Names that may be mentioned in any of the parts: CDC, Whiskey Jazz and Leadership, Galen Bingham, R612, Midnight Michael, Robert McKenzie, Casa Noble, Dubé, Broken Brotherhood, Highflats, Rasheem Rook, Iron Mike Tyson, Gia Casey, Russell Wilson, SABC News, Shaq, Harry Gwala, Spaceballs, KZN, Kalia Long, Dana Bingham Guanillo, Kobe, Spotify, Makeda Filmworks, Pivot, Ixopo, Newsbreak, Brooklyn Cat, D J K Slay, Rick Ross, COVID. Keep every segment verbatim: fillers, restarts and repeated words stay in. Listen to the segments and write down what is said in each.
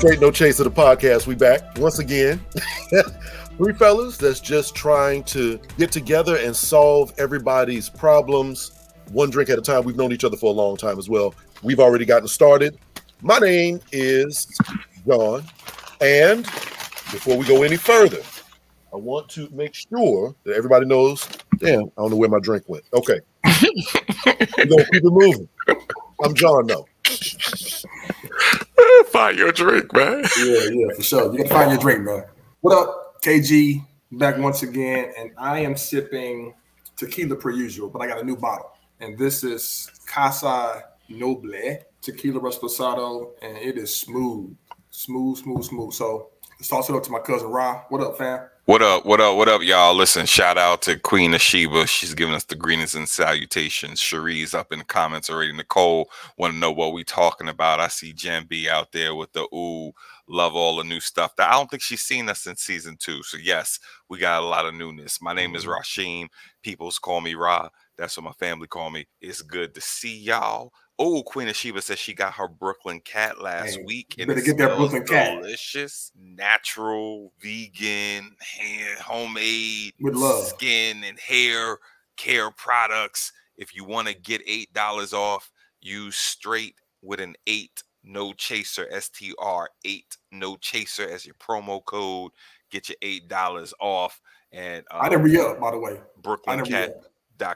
Straight No Chase of the podcast. We back once again. Three fellas that's just trying to get together and solve everybody's problems one drink at a time. We've known each other for a long time as well. We've already gotten started. My name is John, and before we go any further, I want to make sure that everybody knows, damn, I don't know where my drink went. Okay. We're going to keep it moving. I'm John, though. Find your drink, man. Yeah, yeah, for sure. You can find your drink, bro. What up, K G? Back once again, and I am sipping tequila per usual, but I got a new bottle. And this is Casa Noble Tequila Reposado, and it is smooth. Smooth, smooth, smooth. So let's toss it up to my cousin, Ra. What up, fam? What up, what up, what up, y'all? Listen, shout out to Queen of Sheba. She's giving us the greetings and salutations. Cherie's up in the comments already. Nicole, want to know what we talking about. I see Jen B out there with the ooh, love all the new stuff. I don't think she's seen us since season two. So, yes, we got a lot of newness. My name is Rasheem. Peoples call me Ra. That's what my family call me. It's good to see y'all. Oh, Queen of Sheba says she got her Brooklyn Cat last hey, week. And better it get that Brooklyn Cat. Delicious, natural, vegan, hand, homemade with love, skin and hair care products. If you want to get eight dollars off, use straight with an eight no chaser, S T R eight no chaser as your promo code. Get your eight dollars off. And um, I didn't re-up, by the way. Brooklyn Cat.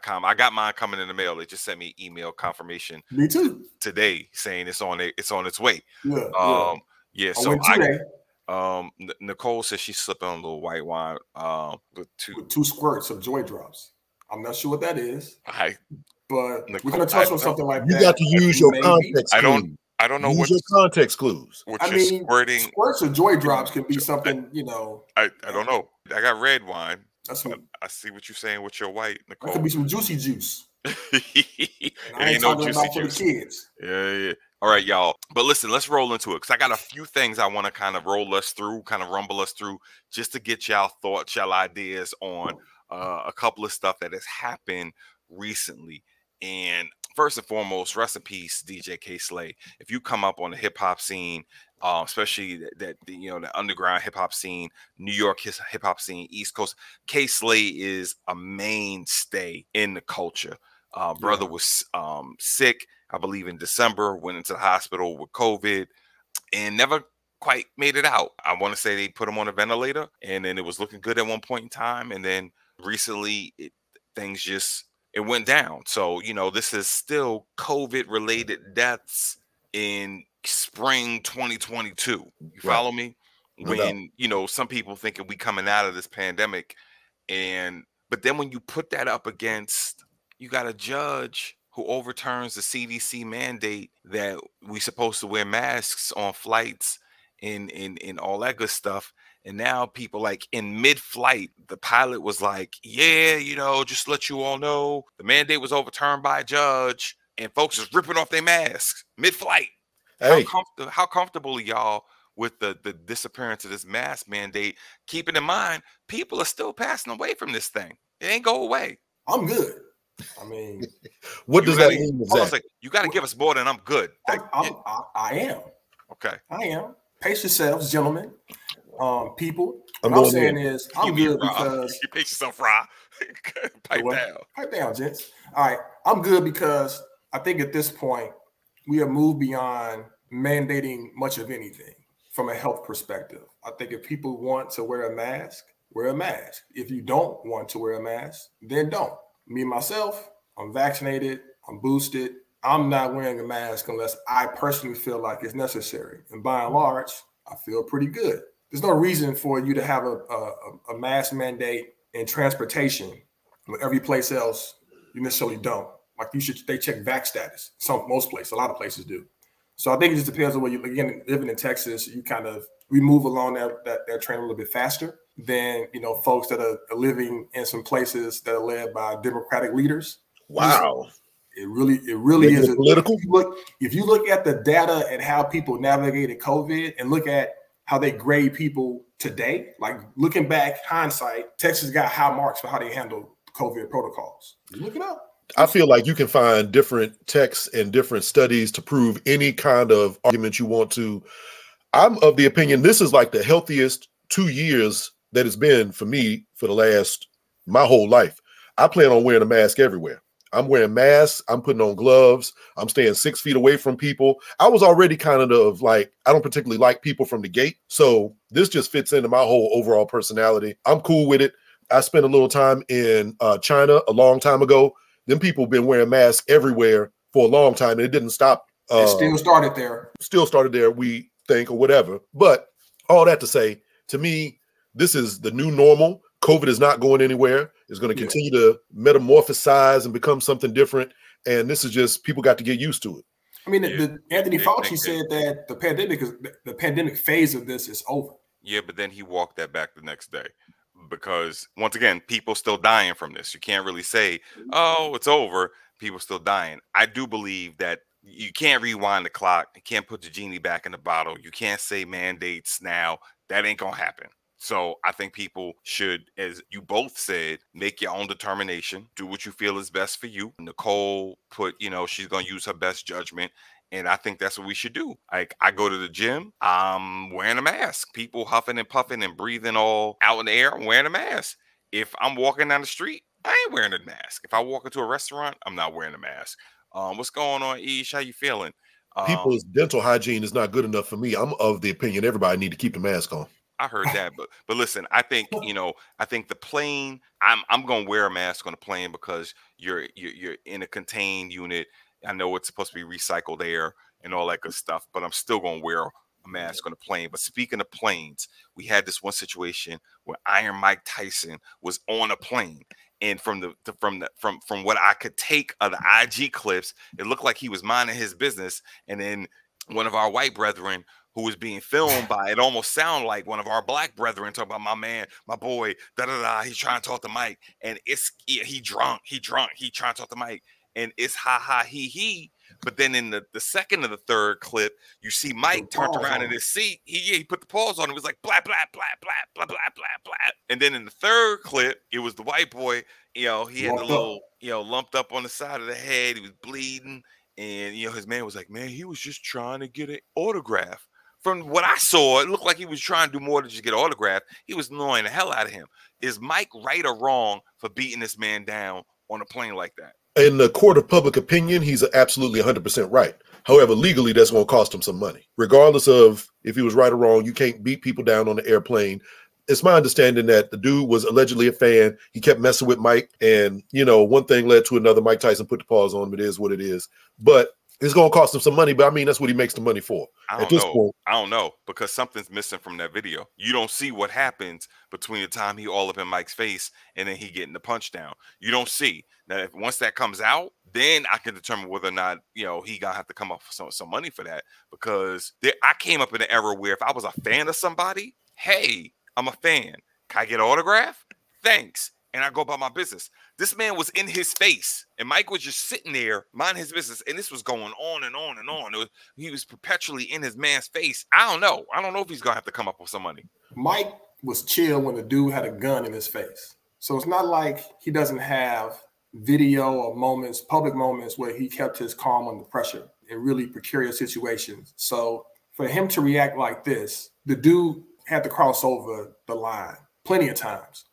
Com. I got mine coming in the mail. They just sent me email confirmation. Me too. Today, saying it's on it, it's on its way. Yeah. Um, yeah. yeah so I, I um Nicole says she's slipping on a little white wine. Um, with two with two squirts of Joy Drops. I'm not sure what that is. I. But Nicole, we're gonna touch I, on something I, like you that. You got to use your maybe. context. I don't. I don't know use what your context clues. What I you're mean, squirting. Squirts of Joy Drops can be something. I, you know. I I don't know. I got red wine. That's what I see what you're saying with your white, Nicole. That could be some juicy juice. It ain't no juicy juice. For the kids. Yeah, yeah. All right, y'all. But listen, let's roll into it because I got a few things I want to kind of roll us through, kind of rumble us through, just to get y'all thoughts, y'all ideas on uh, a couple of stuff that has happened recently. And first and foremost, rest in peace, D J K Slay. If you come up on the hip hop scene, Uh, especially that, that you know the underground hip hop scene, New York hip hop scene, East Coast. K Slay is a mainstay in the culture. Uh, brother yeah. was um, sick, I believe, in December. Went into the hospital with COVID, and never quite made it out. I want to say they put him on a ventilator, and then it was looking good at one point in time, and then recently it, things just it went down. So you know this is still COVID related deaths in spring twenty twenty-two. You right. follow me? When no you know some people thinking we coming out of this pandemic, and but then when you put that up against, you got a judge who overturns the C D C mandate that we supposed to wear masks on flights and and and all that good stuff. And now people like in mid-flight, the pilot was like, "Yeah, you know, just let you all know, the mandate was overturned by a judge," and folks is ripping off their masks mid-flight. How, comf- how comfortable are y'all with the, the disappearance of this mask mandate? Keeping in mind, people are still passing away from this thing. It ain't go away. I'm good. I mean, what does really, that mean? Exactly? Like, you got to give us more than I'm good. Like, I'm, I'm, I, I am. Okay. I am. Pace yourselves, gentlemen, um, people. I'm what I'm saying in. is I'm you good mean, because... You pace yourself, Rob. Pipe well, down. Pipe down, gents. All right. I'm good because I think at this point, we have moved beyond mandating much of anything from a health perspective. I think if people want to wear a mask, wear a mask. If you don't want to wear a mask, then don't. Me, myself, I'm vaccinated, I'm boosted. I'm not wearing a mask unless I personally feel like it's necessary. And by and large, I feel pretty good. There's no reason for you to have a, a, a mask mandate in transportation, but every place else, you necessarily don't. Like you should, they check vac status. Some, most places, a lot of places do. So I think it just depends on where you. Again, living in Texas, you kind of we move along that that, that train a little bit faster than you know folks that are living in some places that are led by Democratic leaders. Wow, it really, it really is political. If you look, if you look at the data and how people navigated COVID, and look at how they grade people today, like looking back hindsight, Texas got high marks for how they handled COVID protocols. You look it up. I feel like you can find different texts and different studies to prove any kind of argument you want to. I'm of the opinion this is like the healthiest two years that it's been for me for the last, my whole life. I plan on wearing a mask everywhere. I'm wearing masks. I'm putting on gloves. I'm staying six feet away from people. I was already kind of, of like, I don't particularly like people from the gate. So this just fits into my whole overall personality. I'm cool with it. I spent a little time in uh, China a long time ago. Them people been wearing masks everywhere for a long time, and it didn't stop. Uh, it still started there. Still started there, we think, or whatever. But all that to say, to me, this is the new normal. COVID is not going anywhere. It's going to continue yeah. to metamorphosize and become something different. And this is just, people got to get used to it. I mean, yeah. the, the Anthony Fauci yeah. said that the pandemic is the pandemic phase of this is over. Yeah, but then he walked that back the next day. Because once again, people still dying from this. You can't really say, oh, it's over. People still dying. I do believe that you can't rewind the clock. You can't put the genie back in the bottle. You can't say mandates now. That ain't going to happen. So I think people should, as you both said, make your own determination. Do what you feel is best for you. Nicole put, you know, she's going to use her best judgment. And I think that's what we should do. Like, I go to the gym, I'm wearing a mask. People huffing and puffing and breathing all out in the air, I'm wearing a mask. If I'm walking down the street, I ain't wearing a mask. If I walk into a restaurant, I'm not wearing a mask. Um, what's going on, Ish? How you feeling? Um, People's dental hygiene is not good enough for me. I'm of the opinion everybody need to keep the mask on. I heard that, but but listen, I think, you know, I think the plane, I'm I'm going to wear a mask on the plane because you're you're, you're in a contained unit. I know it's supposed to be recycled air and all that good stuff, but I'm still going to wear a mask on a plane. But speaking of planes, we had this one situation where Iron Mike Tyson was on a plane. And from the, the from the from from what I could take of the I G clips, it looked like he was minding his business. And then one of our white brethren who was being filmed by, it almost sounded like one of our black brethren talking about my man, my boy, da da da. He's trying to talk to Mike, and it's he drunk, he drunk, he trying to talk to Mike. And it's ha ha he he, but then in the, the second or the third clip, you see Mike turned around in his seat. He he put the paws on. It was like blah blah blah blah blah blah blah blah. And then in the third clip, it was the white boy. You know, he had the little you know lumped up on the side of the head. He was bleeding, and you know his man was like, man, he was just trying to get an autograph. From what I saw, it looked like he was trying to do more than just get an autograph. He was annoying the hell out of him. Is Mike right or wrong for beating this man down on a plane like that? In the court of public opinion, he's absolutely one hundred percent right. However, legally, that's going to cost him some money. Regardless of if he was right or wrong, you can't beat people down on the airplane. It's my understanding that the dude was allegedly a fan. He kept messing with Mike. And, you know, one thing led to another. Mike Tyson put the paws on him. It is what it is. But it's going to cost him some money. But, I mean, that's what he makes the money for. I don't At this know. Point, I don't know, because something's missing from that video. You don't see what happens between the time he all up in Mike's face and then he getting the punch down. You don't see. Now, if once that comes out, then I can determine whether or not, you know, he gonna have to come up for some, some money for that, because there, I came up in an era where if I was a fan of somebody, hey, I'm a fan. Can I get an autograph? Thanks. And I go about my business. This man was in his face, and Mike was just sitting there, minding his business, and this was going on and on and on. It was, he was perpetually in his man's face. I don't know. I don't know if he's gonna have to come up with some money. Mike was chill when the dude had a gun in his face. So it's not like he doesn't have video of moments, public moments where he kept his calm under pressure in really precarious situations. So for him to react like this, the dude had to cross over the line plenty of times.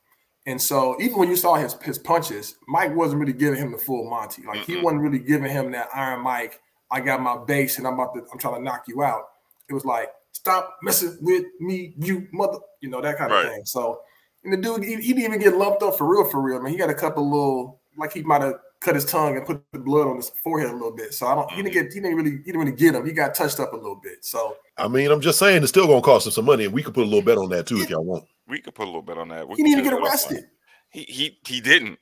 And so even when you saw his, his punches, Mike wasn't really giving him the full Monty. Like mm-hmm. he wasn't really giving him that Iron Mike, I got my base and I'm about to, I'm trying to knock you out. It was like, stop messing with me, you mother, you know, that kind right. of thing. So, and the dude, he, he didn't even get lumped up for real, for real. I mean, he got a couple little, like he might have cut his tongue and put the blood on his forehead a little bit. So I don't. He didn't get. He didn't really. He didn't really get him. He got touched up a little bit. So I mean, I'm just saying, it's still gonna cost him some money, and we could put a little bet on that too, if y'all want. We could put a little bet on that. We he didn't even get arrested. He he he didn't.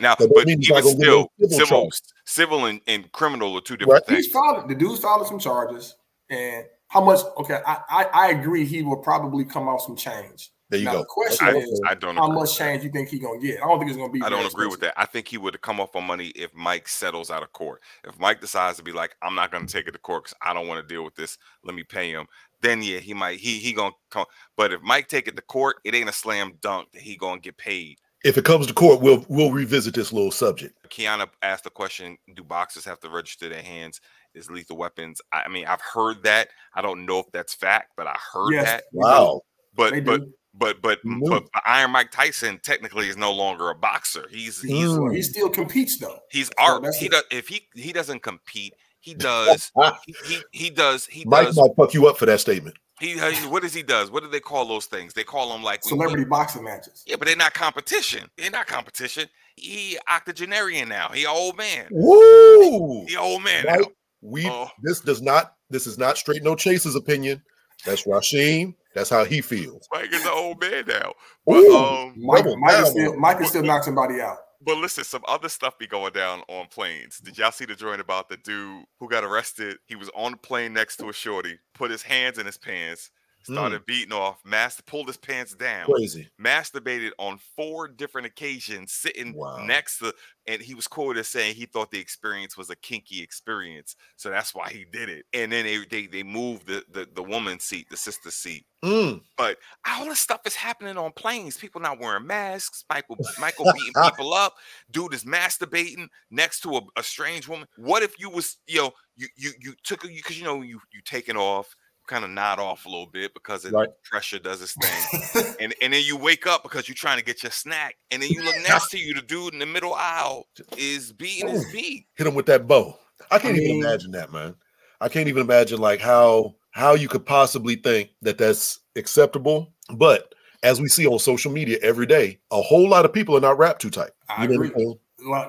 Now, but, but even still, civil civil, civil and, and criminal are two different right. things. He's filed, the dude's filed some charges, and how much? Okay, I, I I agree. He will probably come off some change. There you now, go. The question I, is, I don't how much change you think he's going to get? I don't think it's going to be. I don't expensive. agree with that. I think he would have come off on money if Mike settles out of court. If Mike decides to be like, I'm not going to take it to court because I don't want to deal with this. Let me pay him. Then, yeah, he might. He he going to come. But if Mike take it to court, it ain't a slam dunk that he going to get paid. if it comes to court, we'll we'll revisit this little subject. Kiana asked the question, do boxers have to register their hands as lethal weapons? I mean, I've heard that. I don't know if that's fact, but I heard yes. that. Wow. But but, but but but but Iron Mike Tyson technically is no longer a boxer. He's he's mm. he still competes though. He's art. So he does, if he he doesn't compete, he does he, he he does he Mike does. Mike might fuck you up for that statement. He, he what does he does? What do they call those things? They call them like celebrity we, boxing matches. Yeah, but they're not competition. They're not competition. He octogenarian now. He old man. Woo! He old man Mike, now. We uh, this does not this is not Straight No Chase's opinion. That's Rasheem. That's how he feels. Mike is an old man now. But, Ooh, um, Mike, Mike, is still, Mike can still knock somebody out. But listen, some other stuff be going down on planes. Did y'all see the joint about the dude who got arrested? He was on the plane next to a shorty, put his hands in his pants, started mm. beating off, master pulled his pants down, crazy, masturbated on four different occasions, sitting wow. next to, and he was quoted as saying he thought the experience was a kinky experience, so that's why he did it. And then they they, they moved the, the the woman's seat, the sister's seat. Mm. But all this stuff is happening on planes. People not wearing masks. Michael Michael beating people up. Dude is masturbating next to a, a strange woman. What if you was you know you you you took you because you know you you taking off. Kind of nod off a little bit because it, right. pressure does its thing, and and then you wake up because you're trying to get your snack, and then you look next to you, the dude in the middle aisle is beating his beat. Hit him with that bow. I can't I mean, even imagine that, man. I can't even imagine like how how you could possibly think that that's acceptable. But as we see on social media every day, a whole lot of people are not wrapped too tight. You I agree. What I mean?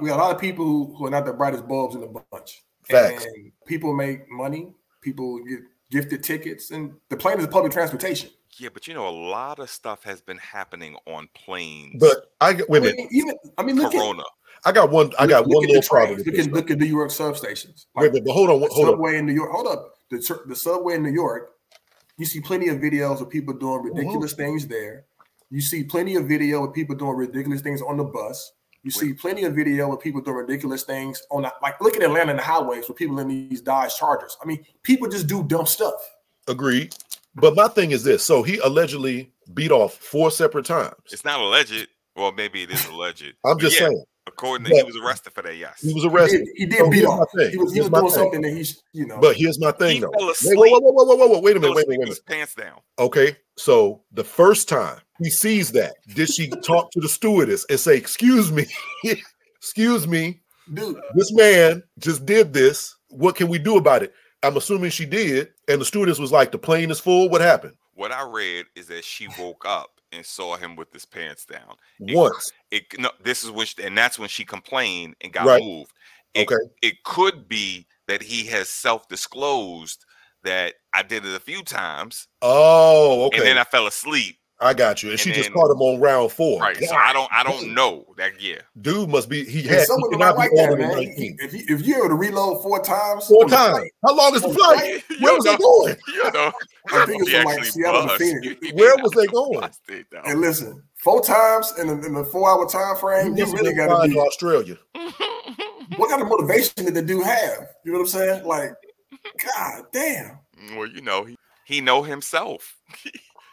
We have a lot of people who are not the brightest bulbs in the bunch. Facts. And people make money. People get gifted tickets, and the plane is public transportation. Yeah, but you know, a lot of stuff has been happening on planes. But I wait a minute. I mean, even, I mean look Corona. At, I got one. I got look, one look little problem. Look at, look at New York substations. Like, wait a minute, but hold on. Hold subway up. in New York. Hold up. The the subway in New York. You see plenty of videos of people doing ridiculous mm-hmm. things there. You see plenty of video of people doing ridiculous things on the bus. You wait. see plenty of video of people doing ridiculous things on the, like look at Atlanta and the highways with people in these Dodge Chargers. I mean, people just do dumb stuff. Agreed. But my thing is this. So he allegedly beat off four separate times. It's not alleged. Well, maybe it is alleged. I'm just yeah, saying. According to, he was arrested for that, yes. He was arrested. He did, he did so beat off. He was, he was doing something that he's, you know. But here's my thing, he though. Whoa, whoa, whoa, whoa, whoa, whoa. Wait a minute, wait a minute, wait a minute. His pants down. Okay, so the first time he sees that, did she talk to the stewardess and say, excuse me, excuse me, dude, this man just did this. What can we do about it? I'm assuming she did. And the stewardess was like, the plane is full. What happened? What I read is that she woke up and saw him with his pants down. It, Once. It, no, this is when she, and that's when she complained and got right. moved. It, okay. It could be that he has self-disclosed that I did it a few times. Oh, okay. And then I fell asleep. I got you. And, and she then, just caught him on round four. Right. God. So I don't I don't know that yeah. Dude must be he had someone like that, man. If you if you're to reload four times, four times. Flight, how long is the flight? flight? Where was know, they going? You know, I think it's like Seattle to Phoenix. Where was they going? And listen, four times in the in the four hour time frame, you, you really gotta be Australia. What kind of motivation did the dude have? You know what I'm saying? Like, God damn. Well, you know, he he know himself.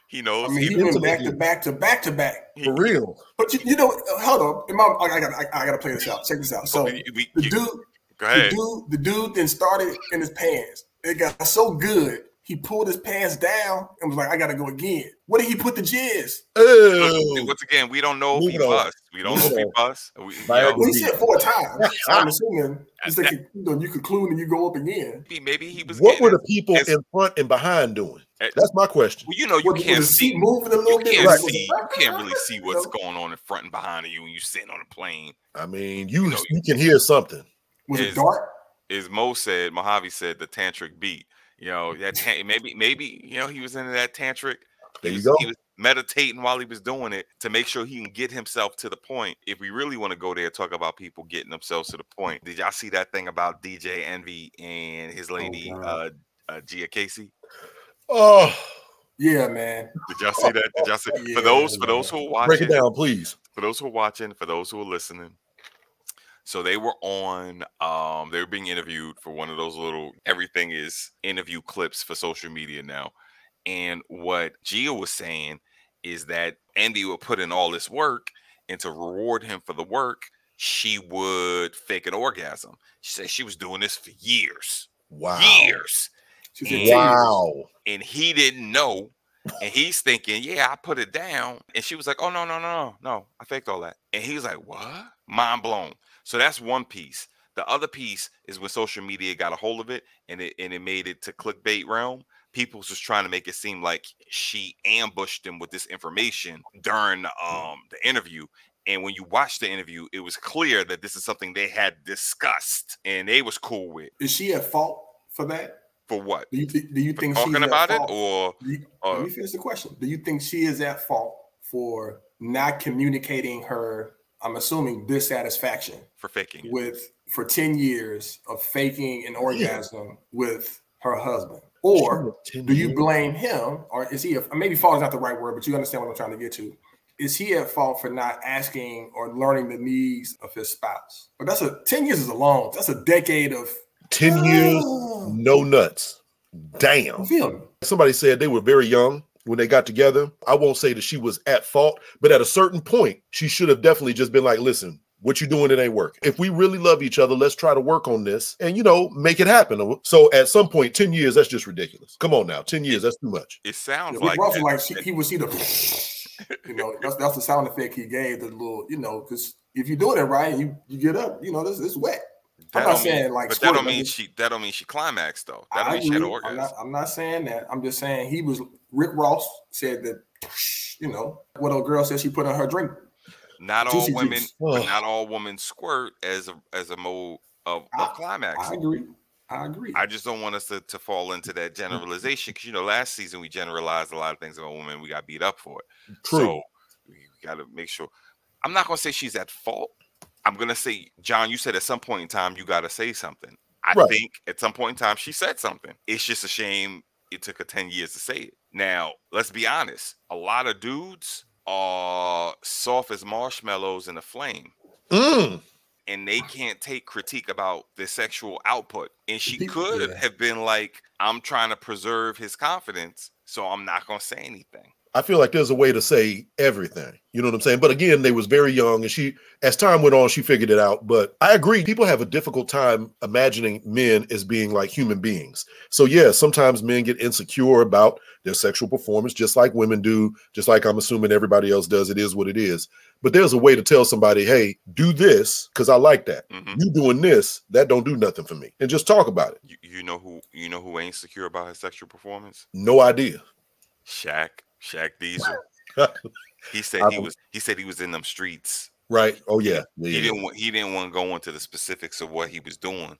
He knows. I mean, he went back to back to back to back. For real. But you, you know, hold on. In my, I got I, I got to play this out. Check this out. So we, we, the, dude, go ahead. the dude, the dude, then started in his pants. It got so good, he pulled his pants down and was like, "I got to go again." Where did he put the jizz? Look, once again, we don't know if he bust. We don't know if he bust. We, you know, he said four times. I'm assuming it's like you, know, you conclude and you go up again. Maybe he was. What were the people in front and behind doing? That's my question. Well, you know, you what, can't see moving a little you bit. Can't right. see, you can't really see what's going on in front and behind of you when you're sitting on a plane. I mean, you you, know, you can hear something. Was as, it dark? As Mo said, Mojave said, the tantric beat. You know, that tan- maybe maybe you know he was into that tantric. There you go. He was meditating while he was doing it to make sure he can get himself to the point. If we really want to go there, talk about people getting themselves to the point. Did y'all see that thing about D J Envy and his lady oh, uh, uh, Gia Casey? Oh yeah, man! Did y'all see that? Did y'all see yeah, for those for those who are watching? Break it down, please. For those who are watching, for those who are listening. So they were on. Um, they were being interviewed for one of those little everything is interview clips for social media now. And what Gia was saying is that Andy would put in all this work, and to reward him for the work, she would fake an orgasm. She said she was doing this for years. Wow. Years. She said, and, wow. And he didn't know. And he's thinking, yeah, I put it down. And she was like, oh, no, no, no, no. I faked all that. And he was like, what? Mind blown. So that's one piece. The other piece is when social media got a hold of it and it and it made it to clickbait realm. People was just trying to make it seem like she ambushed him with this information during um, the interview. And when you watch the interview, it was clear that this is something they had discussed and they was cool with. Is she at fault for that? For what? Do you, th- do you think talking she's about at fault? It or do you, uh, let me finish the question. Do you think she is at fault for not communicating her, I'm assuming, dissatisfaction for faking with for ten years of faking an orgasm yeah. with her husband? Or do you blame him? Or is he a, maybe fault is not the right word, but you understand what I'm trying to get to. Is he at fault for not asking or learning the needs of his spouse? But that's a ten years is a long, that's a decade of ten years, oh. no nuts. Damn. Somebody said they were very young when they got together. I won't say that she was at fault, but at a certain point, she should have definitely just been like, listen, what you doing, it ain't working. If we really love each other, let's try to work on this and, you know, make it happen. So at some point, ten years, that's just ridiculous. Come on now. ten years, that's too much. It sounds yeah, like, it like she, he was see the... You know, that's that's the sound effect he gave, the little, you know, because if you do it right, you, you get up, you know, this is wet. I'm not saying like, but that don't mean she that don't mean she climaxed though. That don't mean she had an orgasm. I'm not, I'm not saying that. I'm just saying he was. Rick Ross said that, you know, what a girl said she put in her drink. Not all women, but not all women squirt as a as a mode of, of climax. I agree. I agree. I just don't want us to, to fall into that generalization because, you know, last season we generalized a lot of things about women. We got beat up for it. True. So we got to make sure. I'm not going to say she's at fault. I'm going to say, John, you said at some point in time you got to say something. I right. think at some point in time she said something. It's just a shame it took her ten years to say it. Now, let's be honest. A lot of dudes are soft as marshmallows in a flame. Mm. And they can't take critique about the sexual output. And she could yeah. have been like, I'm trying to preserve his confidence, so I'm not going to say anything. I feel like there's a way to say everything. You know what I'm saying? But again, they was very young, and she, as time went on, she figured it out. But I agree. People have a difficult time imagining men as being like human beings. So yeah, sometimes men get insecure about their sexual performance, just like women do, just like I'm assuming everybody else does. It is what it is. But there's a way to tell somebody, hey, do this because I like that. Mm-hmm. You doing this, that don't do nothing for me. And just talk about it. You, you know who you know who ain't secure about his sexual performance? No idea. Shaq. Shaq Diesel. He said he was he said he was in them streets. Right. Oh yeah. yeah. He didn't want he didn't want to go into the specifics of what he was doing.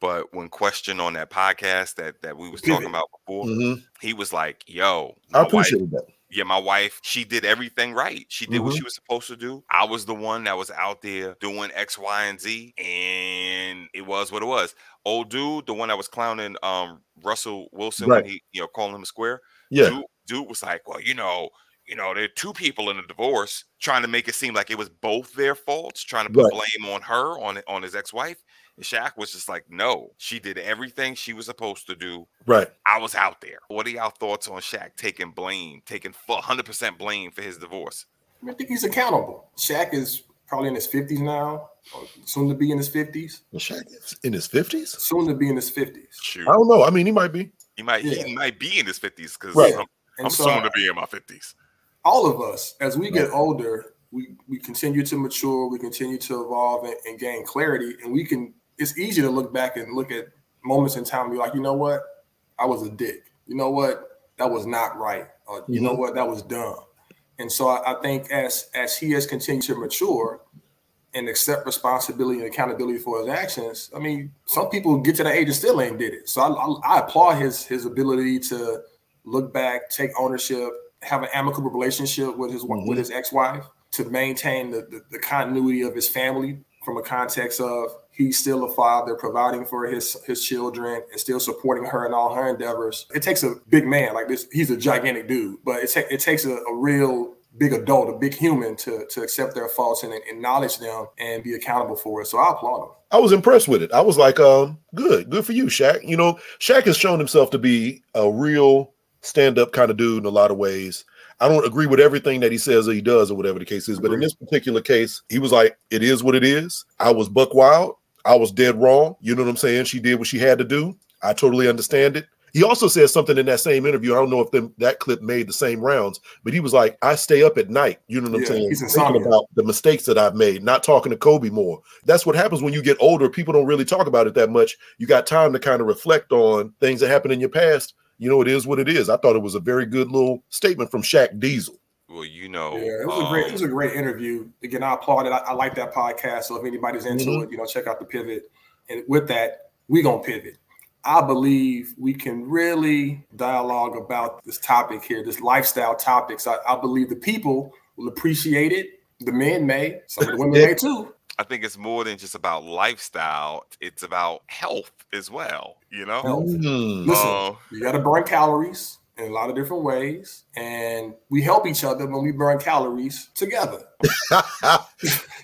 But when questioned on that podcast that, that we was talking about before, mm-hmm. he was like, yo, I appreciate that. Yeah, my wife, she did everything right. She did mm-hmm. what she was supposed to do. I was the one that was out there doing X, Y, and Z, and it was what it was. Old dude, the one that was clowning um, Russell Wilson right. when he, you know, calling him a square. Yeah. Dude, dude was like, well, you know, you know, there are two people in a divorce, trying to make it seem like it was both their faults, trying to put right. blame on her, on on his ex-wife. And Shaq was just like, no, she did everything she was supposed to do. Right. I was out there. What are y'all thoughts on Shaq taking blame, taking one hundred percent blame for his divorce? I think he's accountable. Shaq is probably in his fifties now, or soon to be in his fifties. Well, Shaq is in his fifties? Soon to be in his fifties. Shoot. I don't know. I mean, he might be. He might, yeah. he might be in his fifties because right. I'm, I'm so, soon to be in my fifties. All of us, as we get older, we, we continue to mature, we continue to evolve and, and gain clarity, and we can. It's easy to look back and look at moments in time and be like, you know what? I was a dick. You know what? That was not right. Or, mm-hmm. you know what? That was dumb. And so I, I think as as he has continued to mature and accept responsibility and accountability for his actions, I mean, some people get to that age and still ain't did it. So I, I, I applaud his his ability to look back, take ownership, have an amicable relationship with his mm-hmm. with his ex-wife, to maintain the, the, the continuity of his family from a context of he's still a father providing for his his children and still supporting her in all her endeavors. It takes a big man like this. He's a gigantic dude, but it, ta- it takes a, a real big adult, a big human to, to accept their faults and acknowledge them and be accountable for it. So I applaud him. I was impressed with it. I was like, um, good, good for you, Shaq. You know, Shaq has shown himself to be a real stand-up kind of dude in a lot of ways. I don't agree with everything that he says or he does or whatever the case is, but in this particular case, he was like, it is what it is. I was buck wild. I was dead wrong. You know what I'm saying? She did what she had to do. I totally understand it. He also said something in that same interview. I don't know if them, that clip made the same rounds, but he was like, I stay up at night. You know what I'm yeah, saying? He's talking about the mistakes that I've made, not talking to Kobe more. That's what happens when you get older. People don't really talk about it that much. You got time to kind of reflect on things that happened in your past. You know, it is what it is. I thought it was a very good little statement from Shaq Diesel. Well, you know, yeah, it was um, a great, it was a great interview. Again, I applaud it. I, I like that podcast. So if anybody's into mm-hmm. it, you know, check out the Pivot. And with that, we're going to pivot. I believe we can really dialogue about this topic here, this lifestyle topics. I, I believe the people will appreciate it. The men may, some of the women yeah. may too. I think it's more than just about lifestyle. It's about health as well, you know? Mm. Listen, uh, you got to burn calories in a lot of different ways. And we help each other when we burn calories together.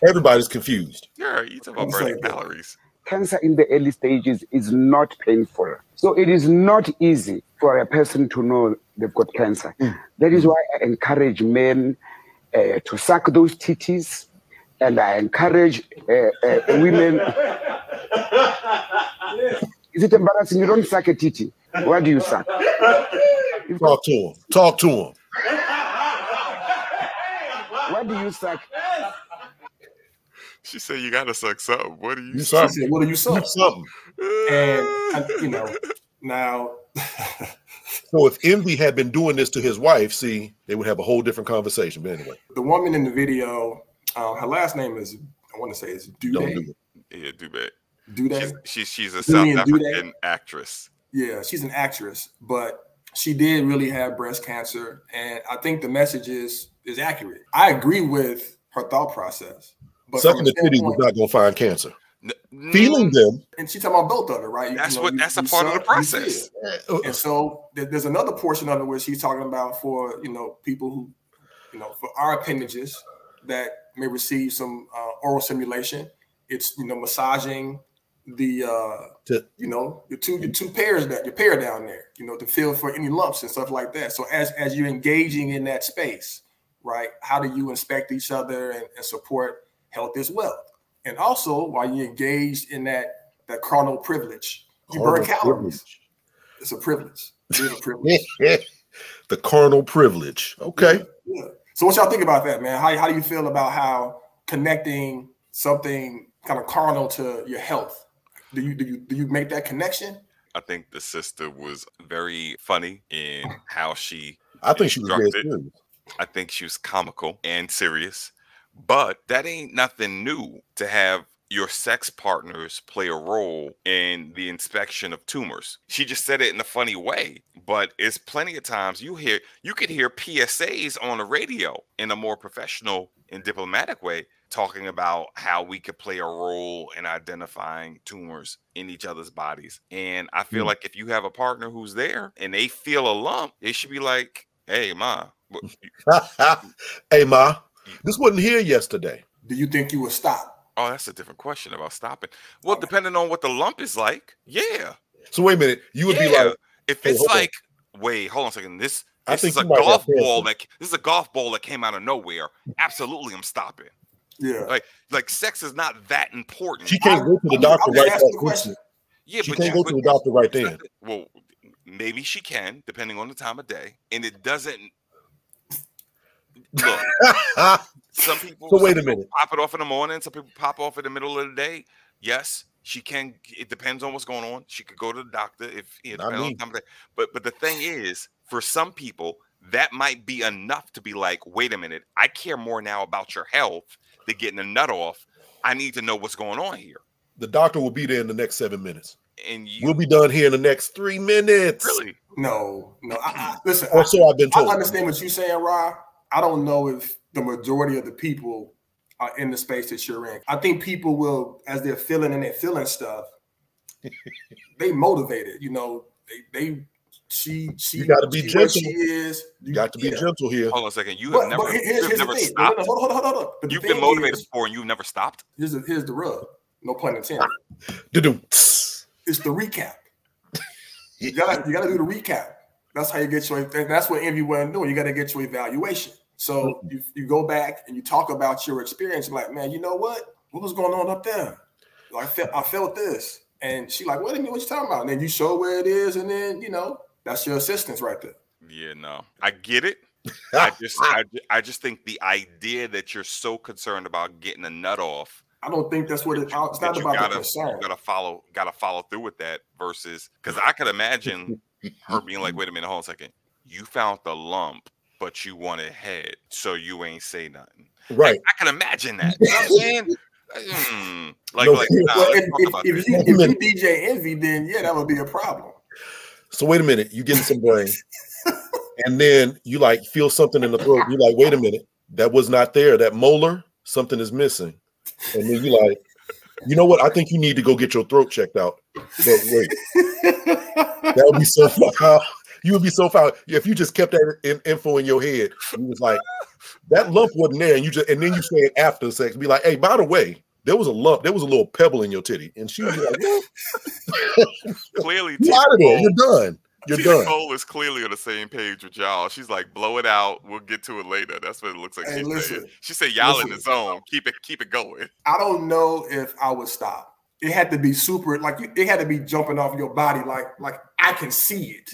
Everybody's confused. Yeah, you talk about burning calories. Cancer in the early stages is not painful. So it is not easy for a person to know they've got cancer. Mm. That is why I encourage men uh, to suck those titties. And I encourage uh, uh, women. Is it embarrassing? You don't suck a titty. Why do you suck? Talk to him. Talk to him. Why do you suck? She said, "You gotta suck something. What do you, you suck? She said, what do you suck? Something." And I, you know, now. So if Envy had been doing this to his wife, see, they would have a whole different conversation. But anyway, the woman in the video. Um, her last name is, I want to say, is Dubé. Do yeah, Dubé. Dubé. She's, she's she's a Dubé South African actress. Yeah, she's an actress, but she did really have breast cancer, and I think the message is is accurate. I agree with her thought process. But sucking the titty was not gonna find cancer. No, feeling them, and she's talking about both of it, right? You, that's you know, what you, that's you a part of the process. And so there's another portion of it where she's talking about for you know people who you know for our appendages that may receive some uh, oral stimulation. It's you know massaging the uh, you know your two your two pairs that your pair down there you know to feel for any lumps and stuff like that. So as as you're engaging in that space, right? How do you inspect each other and, and support health as well? And also while you're engaged in that that carnal privilege, you carnal burn calories. Privilege. It's a privilege. It's a privilege. The carnal privilege. Okay. Yeah. Yeah. So what y'all think about that, man? How, how do you feel about how connecting something kind of carnal to your health? Do you do you do you make that connection? I think the sister was very funny in how she I think she was very serious. I think she was comical and serious. But that ain't nothing new to have your sex partners play a role in the inspection of tumors. She just said it in a funny way, but it's plenty of times you hear, you could hear P S As on the radio in a more professional and diplomatic way, talking about how we could play a role in identifying tumors in each other's bodies. And I feel mm-hmm. like if you have a partner who's there and they feel a lump, it should be like, hey, ma. Hey, ma, this wasn't here yesterday. Do you think you would stop? Oh, that's a different question about stopping. Well, okay. Depending on what the lump is like, yeah. So wait a minute, you would yeah. be like, if it's hey, like, on. wait, hold on a second. This, this is a golf ball that this is a golf ball that came out of nowhere. Absolutely, I'm stopping. Yeah, like like sex is not that important. She can't I, go to the doctor I, I, I right question. Yeah, she but can't you, go but, to the doctor right then. Well, maybe she can, depending on the time of day, and it doesn't. Look, some people, so wait some a people minute. pop it off in the morning. Some people pop off in the middle of the day. Yes, she can. It depends on what's going on. She could go to the doctor if you know. On the but but the thing is, for some people, that might be enough to be like, wait a minute, I care more now about your health than getting a nut off. I need to know what's going on here. The doctor will be there in the next seven minutes. And you, we'll be done here in the next three minutes. Really? No, no. I, I, listen, or so I've been told. I understand what you're saying, Ra. I don't know if the majority of the people are in the space that you're in. I think people will, as they're feeling and they're feeling stuff, they motivated, you know, they, they she, she, you got to be gentle. She is. You got to be yeah. gentle here. Hold on a second. You have but, never, but here's, you've here's never stopped. Hold on, hold on, hold on. But you've been motivated before and you've never stopped. Here's the, here's the rub. No pun intended. It's the recap. You gotta, you gotta do the recap. That's how you get your, that's what Envy wasn't doing. You got to get your evaluation. So mm-hmm. you, you go back and you talk about your experience. Like, man, you know what? What was going on up there? I felt, I felt this. And she like, wait a minute, what you talking about? And then you show where it is. And then, you know, that's your assistance right there. Yeah, no, I get it. I just, I, I just think the idea that you're so concerned about getting a nut off, I don't think that's what it, it's not about. Gotta, the concern. You gotta follow, gotta follow through with that versus, because I could imagine her being like, wait a minute, hold on a second. You found the lump, but you wanted head, so you ain't say nothing. Right. Like, I can imagine that. You know what I'm saying? Mm, like, no, like nah, well, if, if, if, you, if you D J Envy, then yeah, that would be a problem. So wait a minute, you getting some brain, and then you like feel something in the throat. You're like, wait a minute, that was not there. That molar, something is missing. And then you like, you know what? I think you need to go get your throat checked out. But wait, that would be so foul. You would be so foul if you just kept that in, info in your head. You was like, that lump wasn't there, and you just and then you say it after sex. Be like, hey, by the way, there was a lump. There was a little pebble in your titty, and she was like, what? Clearly, you're out of there. You're done. You're done. Nicole is clearly on the same page with y'all. She's like, blow it out. We'll get to it later. That's what it looks like. Hey, listen, she said, y'all listen, in the zone. Keep it, keep it going. I don't know if I would stop. It had to be super. Like it had to be jumping off your body. Like, like I can see it.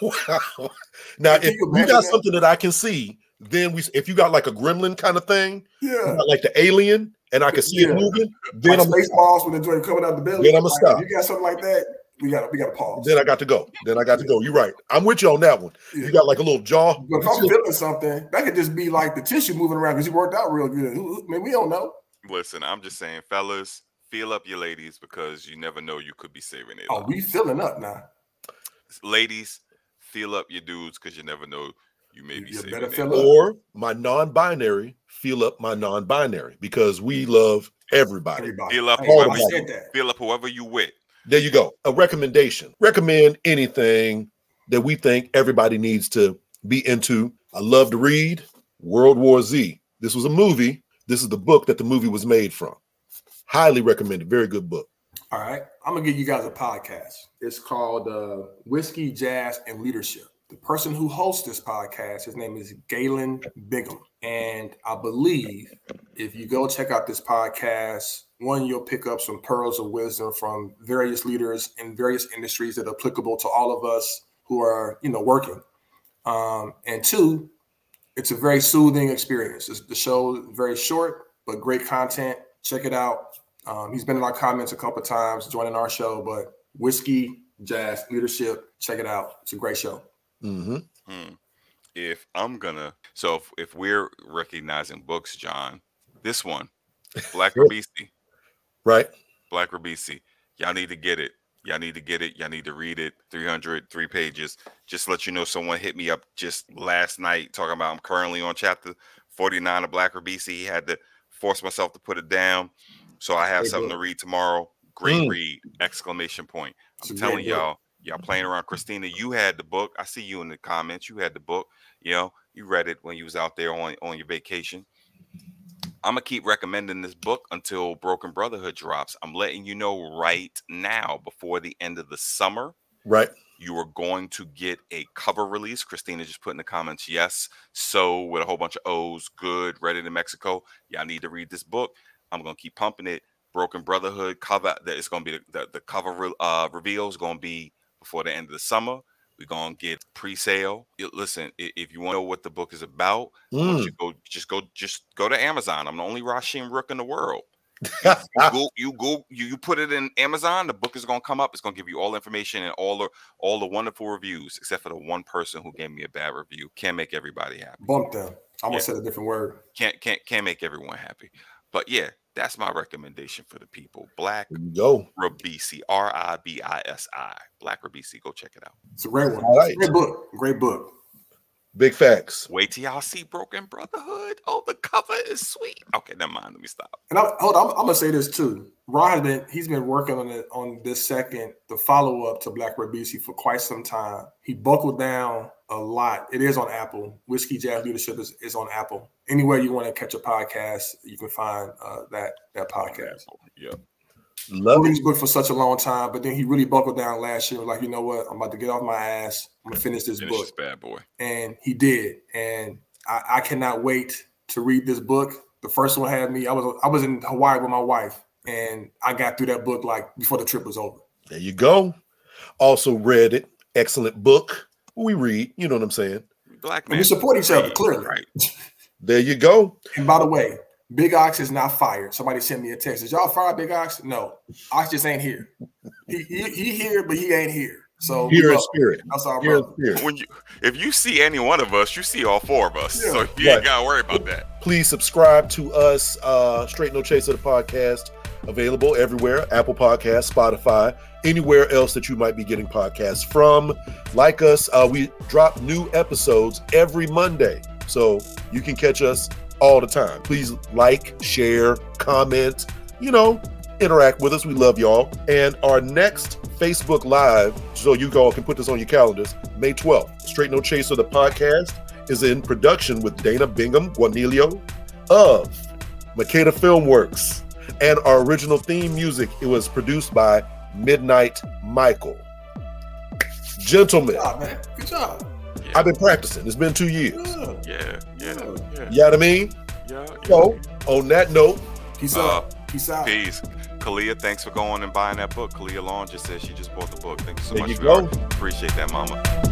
Wow. Now, if you got something that I can see, then we. If you got like a gremlin kind of thing, yeah, like the alien, and I can see yeah. it moving, then like I'm Spaceballs when the joint coming out the building. Then I'm gonna like, stop. If you got something like that, we got we got to pause. Then I got to go. Then I got to go. You're right. I'm with you on that one. Yeah. You got like a little jaw. But if I'm feeling something, that could just be like the tissue moving around because you worked out real good. I mean, we don't know. Listen, I'm just saying, fellas, feel up your ladies because you never know you could be saving it. Oh, we feeling up now. Ladies, feel up your dudes because you never know you may be saving it. Or my non-binary, feel up my non-binary because we love everybody. everybody. Feel up whoever you, feel up whoever you with. There you go. A recommendation. Recommend anything that we think everybody needs to be into. I love to read World War Z. This was a movie. This is the book that the movie was made from. Highly recommended. Very good book. All right. I'm going to give you guys a podcast. It's called uh, Whiskey, Jazz, and Leadership. The person who hosts this podcast, his name is Galen Bingham. And I believe if you go check out this podcast, one, you'll pick up some pearls of wisdom from various leaders in various industries that are applicable to all of us who are, you know, working. Um, and two, it's a very soothing experience. It's, the show is very short, but great content. Check it out. Um, he's been in our comments a couple of times, joining our show, but Whiskey, Jazz, Leadership, check it out. It's a great show. Mm-hmm. Hmm. If I'm gonna, so if, if we're recognizing books, John, this one, Black Ribisi. Right. Black Ribisi. Y'all need to get it. Y'all need to get it. Y'all need to read it. three hundred, three pages. Just to let you know, someone hit me up just last night talking about I'm currently on chapter forty-nine of Black Ribisi. He had to force myself to put it down. So I have something to read tomorrow. Great mm. read. Exclamation point. I'm telling y'all, y'all playing around. Christina, you had the book. I see you in the comments. You had the book. You know, you read it when you was out there on, on your vacation. I'm going to keep recommending this book until Broken Brotherhood drops. I'm letting you know right now, before the end of the summer, right? You are going to get a cover release. Christina just put in the comments, yes. So with a whole bunch of O's, good, ready to Mexico. Y'all need to read this book. I'm going to keep pumping it. Broken Brotherhood cover. That is going to be the, the, the cover re- uh, reveal is going to be before the end of the summer. We're going to get pre-sale. Listen, if you want to know what the book is about, mm. you go, just go just go to Amazon. I'm the only Rasheem Rook in the world. You, you, go, you, go, you, you put it in Amazon, the book is going to come up. It's going to give you all information and all the, all the wonderful reviews, except for the one person who gave me a bad review. Can't make everybody happy. Bump them. I almost yeah. said a different word. Can't, can't, can't make everyone happy. But yeah, that's my recommendation for the people. Black Ribisi, R I B I S I. Black Ribisi. Go check it out. It's a great one. All right. Great book. Great book. Big facts. Wait till y'all see Broken Brotherhood. Oh, the cover is sweet. Okay, never mind. Let me stop. And I, hold on, I'm, I'm gonna say this too. Ron has been he's been working on it on this second, the follow up to Black Ribisi for quite some time. He buckled down a lot. It is on Apple. Whiskey Jazz Leadership is, is on Apple. Anywhere you want to catch a podcast, you can find uh, that that podcast. Yep. Love Kobe's book for such a long time, but then he really buckled down last year. Like, you know what? I'm about to get off my ass. I'm gonna finish this finish book. This bad boy. And he did. And I, I cannot wait to read this book. The first one had me. I was I was in Hawaii with my wife, and I got through that book like before the trip was over. There you go. Also read it. Excellent book. We read. You know what I'm saying? Black man. And we support each other, clearly. Right. There you go. And by the way, Big Ox is not fired. Somebody sent me a text. Is y'all fired, Big Ox? No. Ox just ain't here. He he, he here, but he ain't here. So here in spirit. That's our brother. When you, if you see any one of us, you see all four of us. Yeah. So you right. ain't gotta worry about that. Please subscribe to us. Uh, Straight No Chaser, the podcast, available everywhere: Apple Podcasts, Spotify, anywhere else that you might be getting podcasts from. Like us, uh, we drop new episodes every Monday, so you can catch us all the time. Please like, share, comment, you know, interact with us. We love y'all. And our next Facebook Live, so you all can put this on your calendars, May twelfth. Straight No Chaser, the podcast, is in production with Dana Bingham Guanillo of Makeda Filmworks. And our original theme music, it was produced by Midnight Michael. Gentlemen. Good job, man. Good job. Yeah. I've been practicing. It's been two years. Yeah, yeah, yeah. You know what I mean? Yeah. yeah. So, on that note, peace uh, out. Peace out. Peace. Kalia, thanks for going and buying that book. Kalia Long just said she just bought the book. Thank you so there much. You for go. Appreciate that, mama.